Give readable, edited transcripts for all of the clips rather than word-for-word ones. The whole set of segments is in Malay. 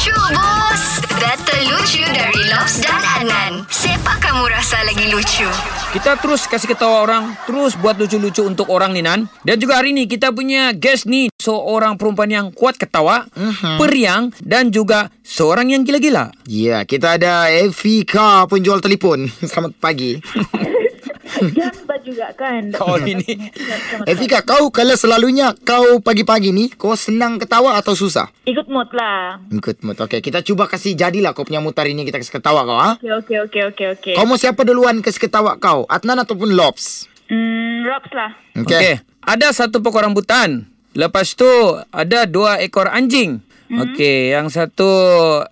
Lucu Bus. Data lucu dari Lopez dan Adnan. Siapa kamu rasa lagi lucu? Kita terus kasih ketawa orang, terus buat lucu-lucu untuk orang ni, Nan. Dan juga hari ni kita punya guest ni, seorang perempuan yang kuat ketawa, periang, dan juga seorang yang gila-gila. Ya, yeah, kita ada Efika, penjual telefon. Selamat pagi. Gambar juga kan. Kau ini Efika, kau kalau selalunya kau pagi-pagi ni, kau senang ketawa atau susah? Ikut mood lah. Ikut mood, okey. Kita cuba kasih jadilah kau punya mood hari ni. Kita kasih ketawa kau, ha? Okey. Kau mau siapa duluan kasih ketawa kau? Adnan ataupun Lopes? Lopes lah. Okey. Ada satu pokok rambutan. Lepas tu ada dua ekor anjing. Okey, yang satu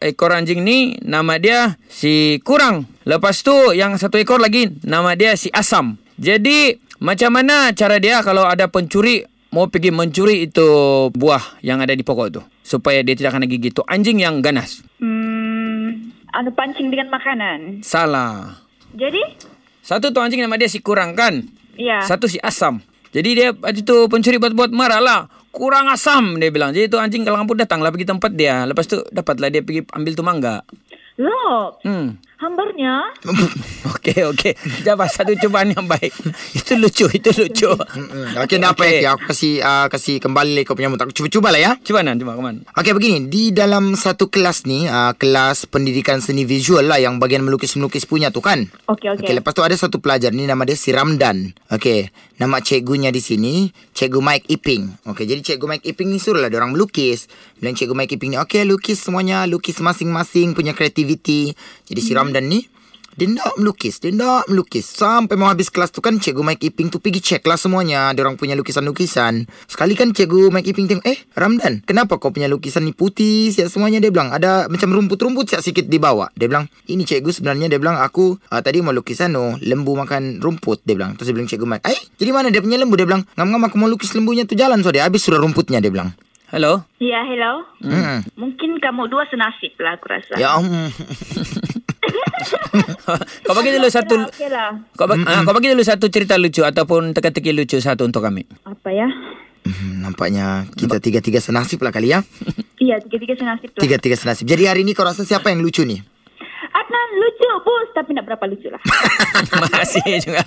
ekor anjing ni nama dia si Kurang. Lepas tu yang satu ekor lagi nama dia si Asam. Jadi macam mana cara dia kalau ada pencuri mau pergi mencuri itu buah yang ada di pokok tu supaya dia tidak kena gigit tu anjing yang ganas? Anu pancing dengan makanan. Salah. Jadi? Satu tu anjing nama dia si Kurang kan? Ya. Satu si Asam. Jadi dia itu pencuri buat-buat marah lah. Kurang asam dia bilang. Jadi tu anjing kalang pun datanglah pergi tempat dia. Lepas tu dapatlah dia pergi ambil tu mangga. Loh. Hambarnya. Okey. Jawab satu cubaan yang baik. Itu lucu. Okey, nak apa ya? Aku kasih kembali kau punya mutak. Cubalah ya. Cuba. Okey, begini, di dalam satu kelas ni, kelas pendidikan seni visual lah yang bagian melukis-melukis punya tu kan. Okey. Lepas tu ada satu pelajar ni nama dia si Ramdan. Okey, nama cikgunya di sini Cikgu Mike Iping. Okey, jadi Cikgu Mike Iping ni suruhlah dia orang melukis. Bilang Cikgu Mike Iping ni, okey lukis semuanya, lukis masing-masing punya kreativiti. Jadi si Ramdan ni Dia nak melukis sampai mau habis kelas tu kan. Cikgu Mike Iping tu pergi cek lah semuanya, dia orang punya lukisan-lukisan. Sekali kan Cikgu Mike Iping tengok, Ramdan, kenapa kau punya lukisan ni putih siap semuanya? Dia bilang ada macam rumput-rumput siap sikit di bawah. Dia bilang, ini cikgu sebenarnya. Dia bilang, aku tadi mau lukisan lembu makan rumput. Dia bilang. Terus dia bilang Cikgu Mike, jadi mana dia punya lembu? Dia bilang, ngam-ngam aku mau lukis lembunya tu jalan. So dia habis surah rumputnya. Dia bilang, hello? Ya, hello. Mungkin kamu dua senasib lah aku rasa. Ya. Kau bagi dulu satu. Kau bagi dulu satu cerita lucu ataupun teka-teki lucu satu untuk kami. Apa ya? Nampaknya kita tiga-tiga senasib lah kali ya. Iya, tiga-tiga senasib lah. Tiga-tiga senasib. Jadi hari ini kau rasa siapa yang lucu nih? Adnan lucu Bus, tapi nak berapa lucu lah. Makasih juga.